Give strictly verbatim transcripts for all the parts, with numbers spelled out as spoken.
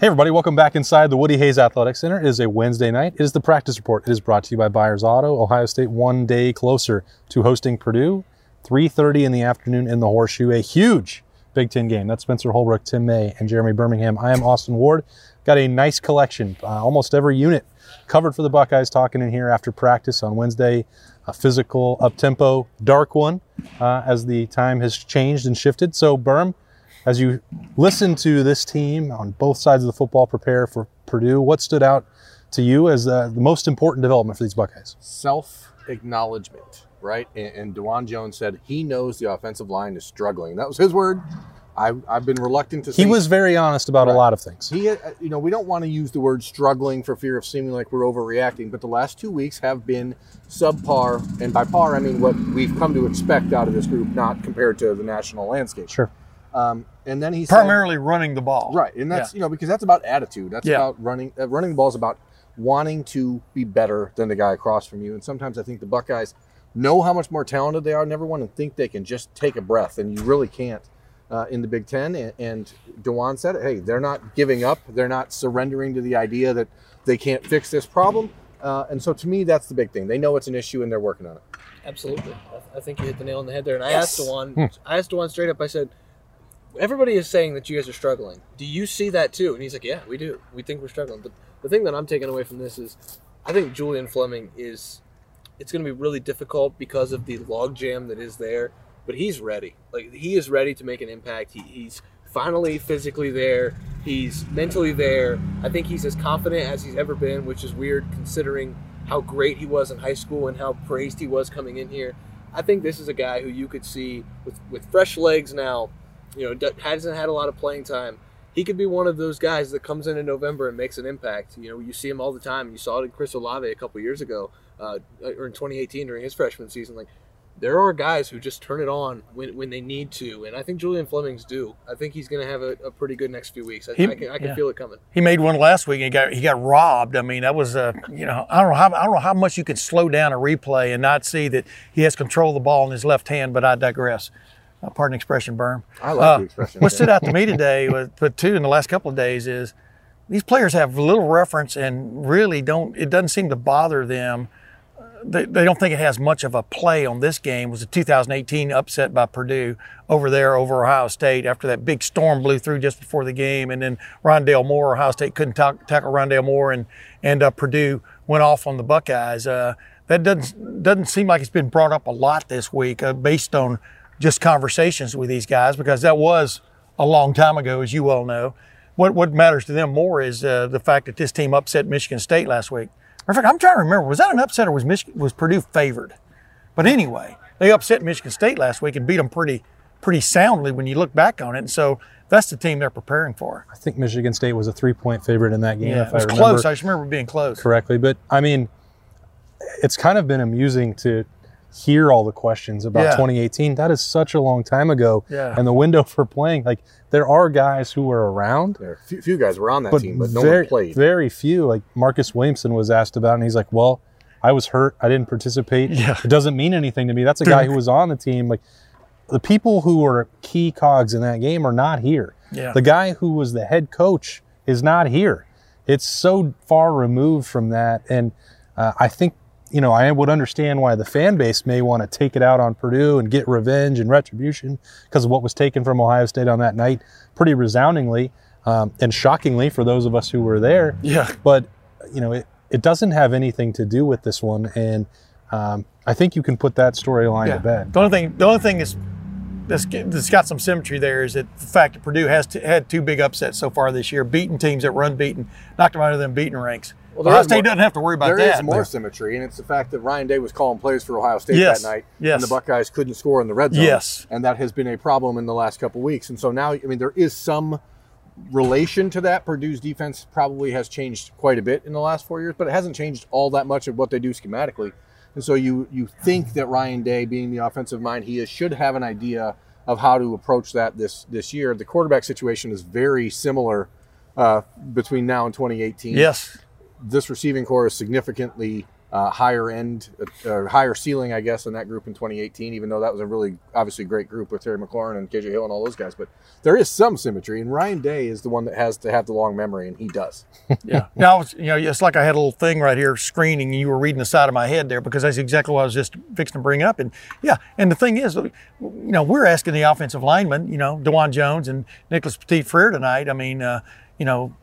Hey everybody, welcome back inside the Woody Hayes Athletic Center. It is a Wednesday night. It is the practice report. It is brought to you by Byers Auto. Ohio State one day closer to hosting Purdue. three thirty in the afternoon in the Horseshoe. A huge Big Ten game. That's Spencer Holbrook, Tim May, and Jeremy Birmingham. I am Austin Ward. Got a nice collection. Uh, almost every unit covered for the Buckeyes talking in here after practice on Wednesday. A physical, up-tempo, dark one uh, as the time has changed and shifted. So, Berm, as you listen to this team on both sides of the football prepare for Purdue, what stood out to you as uh, the most important development for these Buckeyes? Self-acknowledgement, right? And, and DeJuan Jones said he knows the offensive line is struggling. That was his word. I, I've been reluctant to say. He was very honest about right. a lot of things. He, uh, you know, we don't want to use the word struggling for fear of seeming like we're overreacting, but the last two weeks have been subpar. And by par, I mean what we've come to expect out of this group, not compared to the national landscape. Sure. Um, and then he primarily said, running the ball, right? And that's yeah. you know because that's about attitude. That's yeah. about running. Uh, running the ball is about wanting to be better than the guy across from you. And sometimes I think the Buckeyes know how much more talented they are. Never want to think they can just take a breath, and you really can't uh, in the Big Ten. And, and DeJuan said, "Hey, they're not giving up. They're not surrendering to the idea that they can't fix this problem." Uh, and so to me, that's the big thing. They know it's an issue, and they're working on it. Absolutely, I, I think you hit the nail on the head there. And I yes. asked DeJuan. Hmm. I asked DeJuan straight up. I said, everybody is saying that you guys are struggling. Do you see that too? And he's like, yeah, we do. We think we're struggling. But the thing that I'm taking away from this is I think Julian Fleming is – it's going to be really difficult because of the logjam that is there. But he's ready. Like, he is ready to make an impact. He, he's finally physically there. He's mentally there. I think he's as confident as he's ever been, which is weird considering how great he was in high school and how praised he was coming in here. I think this is a guy who you could see with, with fresh legs now – you know, hasn't had a lot of playing time. He could be one of those guys that comes in in November and makes an impact. You know, you see him all the time. You saw it in Chris Olave a couple years ago, uh, or in twenty eighteen during his freshman season. Like, there are guys who just turn it on when when they need to, and I think Julian Fleming's due. I think he's going to have a, a pretty good next few weeks. I, he, I can, I can yeah. feel it coming. He made one last week and he got he got robbed. I mean, that was a you know I don't know how I don't know how much you can slow down a replay and not see that he has control of the ball in his left hand. But I digress. Pardon the expression, Berm. I like uh, the expression. What stood out to me today, but too in the last couple of days, is these players have little reference and really don't, it doesn't seem to bother them. Uh, they, they don't think it has much of a play on this game. It was a two thousand eighteen upset by Purdue over there over Ohio State after that big storm blew through just before the game. And then Rondale Moore, Ohio State couldn't talk, tackle Rondale Moore, and, and uh, Purdue went off on the Buckeyes. Uh, that doesn't, doesn't seem like it's been brought up a lot this week uh, based on just conversations with these guys, because that was a long time ago, as you well know. What what matters to them more is uh, the fact that this team upset Michigan State last week. Matter of fact, I'm trying to remember, was that an upset or was Michigan, was Purdue favored? But anyway, they upset Michigan State last week and beat them pretty pretty soundly when you look back on it. And so that's the team they're preparing for. I think Michigan State was a three-point favorite in that game. Yeah, if it was I remember close. I just remember being close. Correctly. But, I mean, it's kind of been amusing to – hear all the questions about yeah. twenty eighteen. That is such a long time ago, yeah. and the window for playing. Like, there are guys who were around. There are few, few guys were on that but team, but no very, one played. Very few. Like, Marcus Williamson was asked about, and he's like, "Well, I was hurt. I didn't participate. Yeah. It doesn't mean anything to me." That's a guy who was on the team. Like, the people who were key cogs in that game are not here. Yeah. The guy who was the head coach is not here. It's so far removed from that, and uh, I think. You know, I would understand why the fan base may want to take it out on Purdue and get revenge and retribution because of what was taken from Ohio State on that night pretty resoundingly um, and shockingly for those of us who were there. Yeah. But, you know, it, it doesn't have anything to do with this one. And um, I think you can put that storyline yeah. to bed. The only thing, the only thing that's, that's, that's got some symmetry there is that the fact that Purdue has to, had two big upsets so far this year, beating teams that were unbeaten, knocked them out of them beating ranks. Well, Ohio State more, doesn't have to worry about there that. There is more but. symmetry, and it's the fact that Ryan Day was calling plays for Ohio State yes, that night, yes. and the Buckeyes couldn't score in the red zone. Yes. And that has been a problem in the last couple of weeks. And so now, I mean, there is some relation to that, Purdue's defense probably has changed quite a bit in the last four years, but it hasn't changed all that much of what they do schematically. And so you you think that Ryan Day, being the offensive mind he is, should have an idea of how to approach that this this year. The quarterback situation is very similar uh, between now and twenty eighteen. Yes. This receiving core is significantly uh, higher end, uh, higher ceiling, I guess, in that group in twenty eighteen, even though that was a really obviously great group with Terry McLaurin and K J Hill and all those guys. But there is some symmetry, and Ryan Day is the one that has to have the long memory, and he does. Yeah. Now, you know, it's like I had a little thing right here screening, and you were reading the side of my head there, because that's exactly what I was just fixing to bring up. And, yeah, and the thing is, you know, we're asking the offensive linemen, you know, DeJuan Jones and Nicholas Petit-Frere tonight. I mean, uh, you know,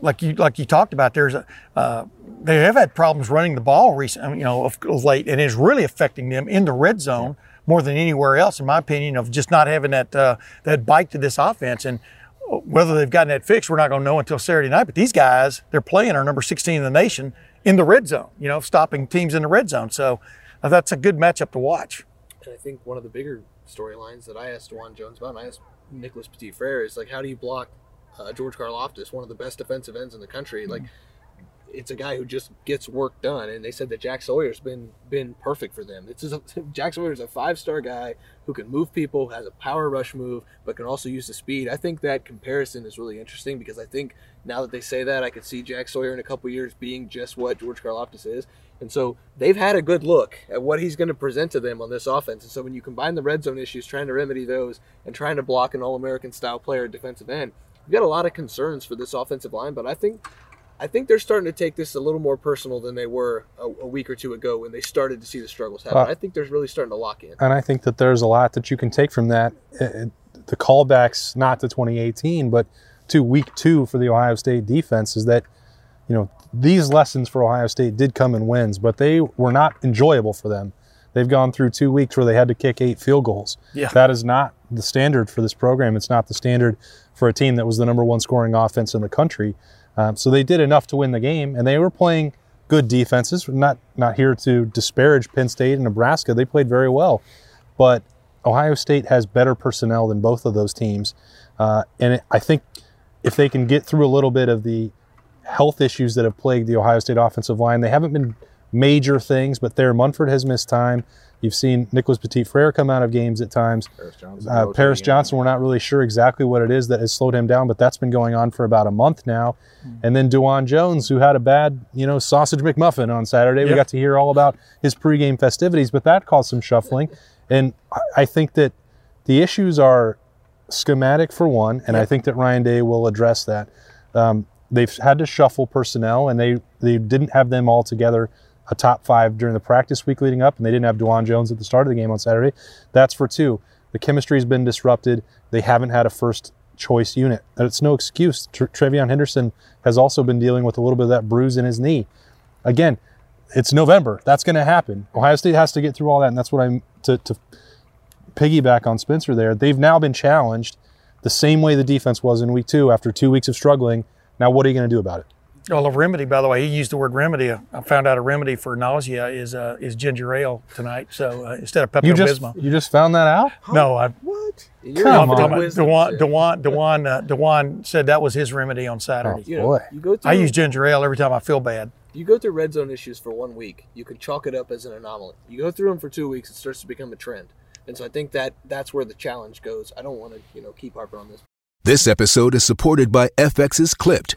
Like you, like you talked about, there's a, uh, they have had problems running the ball recently, you know, of, of late, and it's really affecting them in the red zone more than anywhere else, in my opinion, of just not having that uh, that bite to this offense. And whether they've gotten that fixed, we're not going to know until Saturday night. But these guys, they're playing our number sixteen in the nation in the red zone, you know, stopping teams in the red zone. So uh, that's a good matchup to watch. And I think one of the bigger storylines that I asked DeJuan Jones about, and I asked Nicholas Petit-Frere, is like, how do you block Uh, George Karlaftis, one of the best defensive ends in the country? Like, it's a guy who just gets work done. And they said that Jack Sawyer's been been perfect for them. It's a, Jack Sawyer's a five-star guy who can move people, has a power rush move, but can also use the speed. I think that comparison is really interesting, because I think now that they say that, I could see Jack Sawyer in a couple years being just what George Karlaftis is. And so they've had a good look at what he's going to present to them on this offense. And so when you combine the red zone issues, trying to remedy those, and trying to block an All-American style player at defensive end, we've got a lot of concerns for this offensive line, but I think I think they're starting to take this a little more personal than they were a, a week or two ago when they started to see the struggles happen. Uh, I think they're really starting to lock in. And I think that there's a lot that you can take from that. It, the callbacks, not to twenty eighteen, but to week two for the Ohio State defense, is that, you know, these lessons for Ohio State did come in wins, but they were not enjoyable for them. They've gone through two weeks where they had to kick eight field goals. Yeah. That is not the standard for this program. It's not the standard for a team that was the number one scoring offense in the country. Um, so they did enough to win the game, and they were playing good defenses. We're not, not here to disparage Penn State and Nebraska. They played very well. But Ohio State has better personnel than both of those teams. Uh, and it, I think if they can get through a little bit of the health issues that have plagued the Ohio State offensive line, they haven't been – major things, but Thayer Munford has missed time. You've seen Nicholas Petit-Frere come out of games at times. Paris Johnson, uh, Paris Johnson we're not really sure exactly what it is that has slowed him down, but that's been going on for about a month now. Mm-hmm. And then DeJuan Jones, who had a bad, you know, sausage McMuffin on Saturday. Yep. We got to hear all about his pregame festivities, but that caused some shuffling. And I think that the issues are schematic for one, and yep. I think that Ryan Day will address that. Um, they've had to shuffle personnel, and they, they didn't have them all together a top five during the practice week leading up, and they didn't have DeJuan Jones at the start of the game on Saturday. That's for two. The chemistry has been disrupted. They haven't had a first-choice unit. And it's no excuse. Tre- TreVeyon Henderson has also been dealing with a little bit of that bruise in his knee. Again, it's November. That's going to happen. Ohio State has to get through all that, and that's what I'm to, to piggyback on Spencer there. They've now been challenged the same way the defense was in week two after two weeks of struggling. Now what are you going to do about it? Well, a remedy, by the way, he used the word remedy. I found out a remedy for nausea is uh, is ginger ale tonight. So uh, instead of Pepto you just, Bismol. You just found that out? Oh, no, I what? Come on, DeJuan DeJuan DeJuan uh, DeJuan said that was his remedy on Saturday. Oh, you boy, know, you go through, I use ginger ale every time I feel bad. You go through red zone issues for one week, you can chalk it up as an anomaly. You go through them for two weeks, it starts to become a trend, and so I think that that's where the challenge goes. I don't want to, you know, keep harping on this. This episode is supported by F X's Clipped,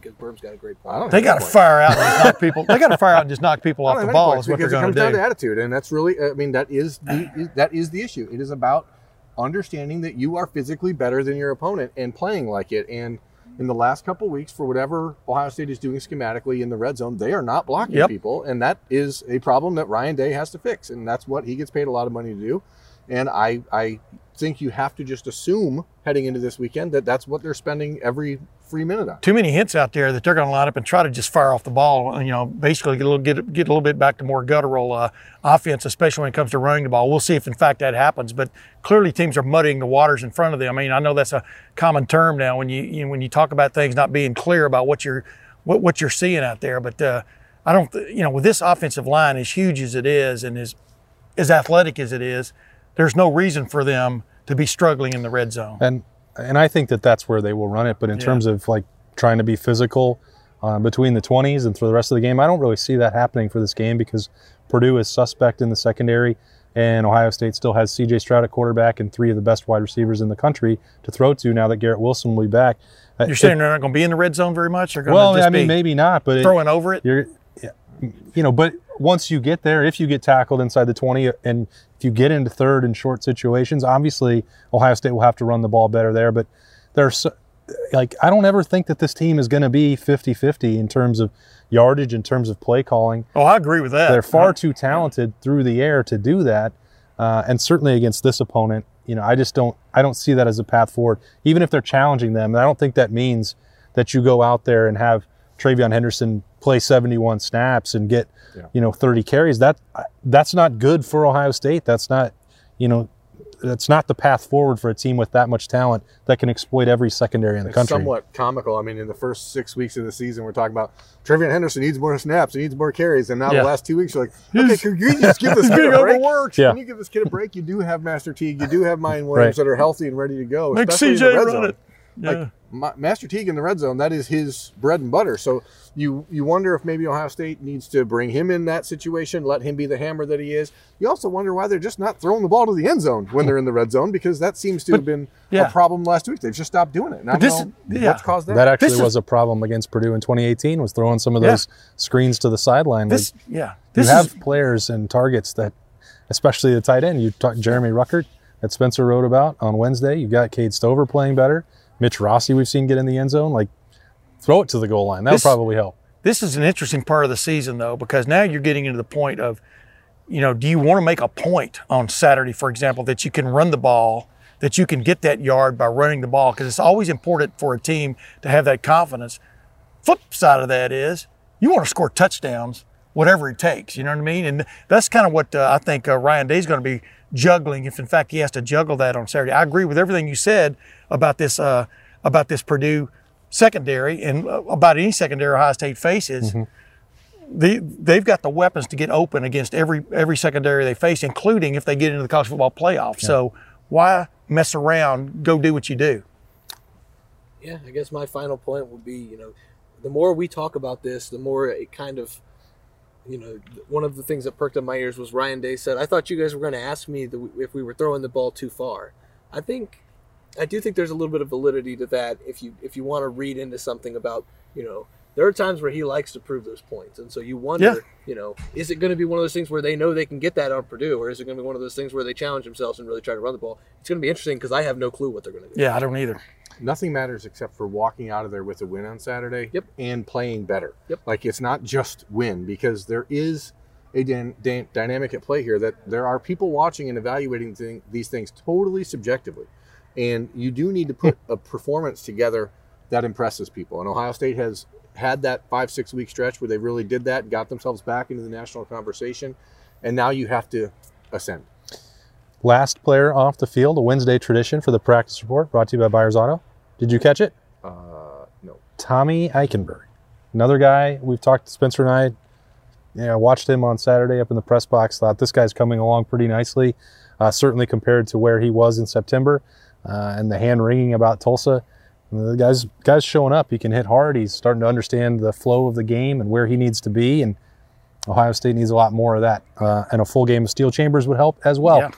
because Berm's got a great point. They got to fire out and just knock people. They got to fire out and just knock people off the ball is what they're going to do. Because it comes down to attitude, and that's really, I mean, that is the, that is the issue. It is about understanding that you are physically better than your opponent and playing like it. And in the last couple of weeks, for whatever Ohio State is doing schematically in the red zone, they are not blocking yep. people, and that is a problem that Ryan Day has to fix, and that's what he gets paid a lot of money to do. And I, I think you have to just assume heading into this weekend that that's what they're spending every free minute on. Too many hits out there that they're going to line up and try to just fire off the ball, and, you know, basically get a little get, get a little bit back to more guttural uh, offense, especially when it comes to running the ball. We'll see if, in fact, that happens. But clearly teams are muddying the waters in front of them. I mean, I know that's a common term now when you, you know, when you talk about things not being clear about what you're what, what you're seeing out there. But uh, I don't, you know, with this offensive line as huge as it is and as as athletic as it is, there's no reason for them to be struggling in the red zone. And and I think that that's where they will run it. But in yeah. terms of, like, trying to be physical uh, between the twenties and for the rest of the game, I don't really see that happening for this game because Purdue is suspect in the secondary, and Ohio State still has C J Stroud at quarterback and three of the best wide receivers in the country to throw to now that Garrett Wilson will be back. You're saying they're not going to be in the red zone very much? They're going well, to just I mean, be maybe not. But throwing it, over it? You're, you know, but once you get there, if you get tackled inside the twenty and if you get into third and short situations, obviously Ohio State will have to run the ball better there. But there's so, like, I don't ever think that this team is going to be fifty-fifty in terms of yardage, in terms of play calling. Oh, I agree with that. They're far too talented through the air to do that. Uh, and certainly against this opponent, you know, I just don't, I don't see that as a path forward, even if they're challenging them. And I don't think that means that you go out there and have TreVeyon Henderson play seventy-one snaps and get, yeah. you know, thirty carries. That that's not good for Ohio State. That's not, you know, that's not the path forward for a team with that much talent that can exploit every secondary in the it's country. Somewhat comical. I mean, in the first six weeks of the season, we're talking about TreVeyon Henderson needs more snaps, he needs more carries, and now yeah. the last two weeks, you're like, okay, can you just give this kid a break? Yeah. Can you give this kid a break? You do have Master Teague, you do have Mayan Williams right. that are healthy and ready to go. Make C J run zone. It. Yeah. Like, Master Teague in the red zone, that is his bread and butter. So you you wonder if maybe Ohio State needs to bring him in that situation, let him be the hammer that he is. You also wonder why they're just not throwing the ball to the end zone when they're in the red zone, because that seems to but, have been yeah. a problem last week. They've just stopped doing it. And I don't this, know yeah. what's caused that. That actually this was is, a problem against Purdue in twenty eighteen, was throwing some of those yeah. screens to the sideline. This, like, yeah, this you is, have players and targets that, especially the tight end, you talk Jeremy Ruckert that Spencer wrote about on Wednesday. You've got Cade Stover playing better. Mitch Rossi we've seen get in the end zone, like throw it to the goal line. That would probably help. This is an interesting part of the season, though, because now you're getting into the point of, you know, do you want to make a point on Saturday, for example, that you can run the ball, that you can get that yard by running the ball? Because it's always important for a team to have that confidence. Flip side of that is you want to score touchdowns, whatever it takes, you know what I mean? And that's kind of what uh, I think uh, Ryan Day's going to be juggling, if in fact he has to juggle that on Saturday. I agree with everything you said about this uh, about this Purdue secondary and about any secondary Ohio State faces. Mm-hmm. They, they've got the weapons to get open against every every secondary they face, including if they get into the college football playoff. Yeah. So why mess around? Go do what you do. Yeah, I guess my final point would be, you know, the more we talk about this, the more it kind of, you know, one of the things that perked up my ears was Ryan Day said, I thought you guys were going to ask me if we were throwing the ball too far. I think, I do think there's a little bit of validity to that if you if you want to read into something about, you know, there are times where he likes to prove those points. And so you wonder, yeah. you know, is it going to be one of those things where they know they can get that on Purdue, or is it going to be one of those things where they challenge themselves and really try to run the ball? It's going to be interesting because I have no clue what they're going to do. Yeah, I don't either. Nothing matters except for walking out of there with a win on Saturday yep. and playing better. Yep. Like, it's not just win, because there is a d- d- dynamic at play here that there are people watching and evaluating th- these things totally subjectively. And you do need to put a performance together that impresses people. And Ohio State has had that five, six-week stretch where they really did that and got themselves back into the national conversation. And now you have to ascend. Last player off the field, a Wednesday tradition for the practice report, brought to you by Byers Auto. Did you catch it? Uh, no. Tommy Eichenberg, another guy we've talked to. Spencer and I, you know, watched him on Saturday up in the press box. Thought this guy's coming along pretty nicely, uh, certainly compared to where he was in September, uh, and the hand wringing about Tulsa. The guy's guy's showing up. He can hit hard. He's starting to understand the flow of the game and where he needs to be. And Ohio State needs a lot more of that. Uh, and a full game of Steel Chambers would help as well. Yeah.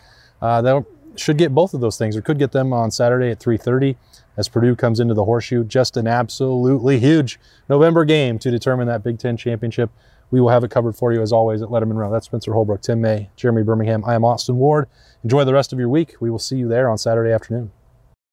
Uh, that should get both of those things, or could get them on Saturday at three thirty as Purdue comes into the Horseshoe. Just an absolutely huge November game to determine that Big Ten championship. We will have it covered for you, as always, at Letterman Row. That's Spencer Holbrook, Tim May, Jeremy Birmingham. I am Austin Ward. Enjoy the rest of your week. We will see you there on Saturday afternoon.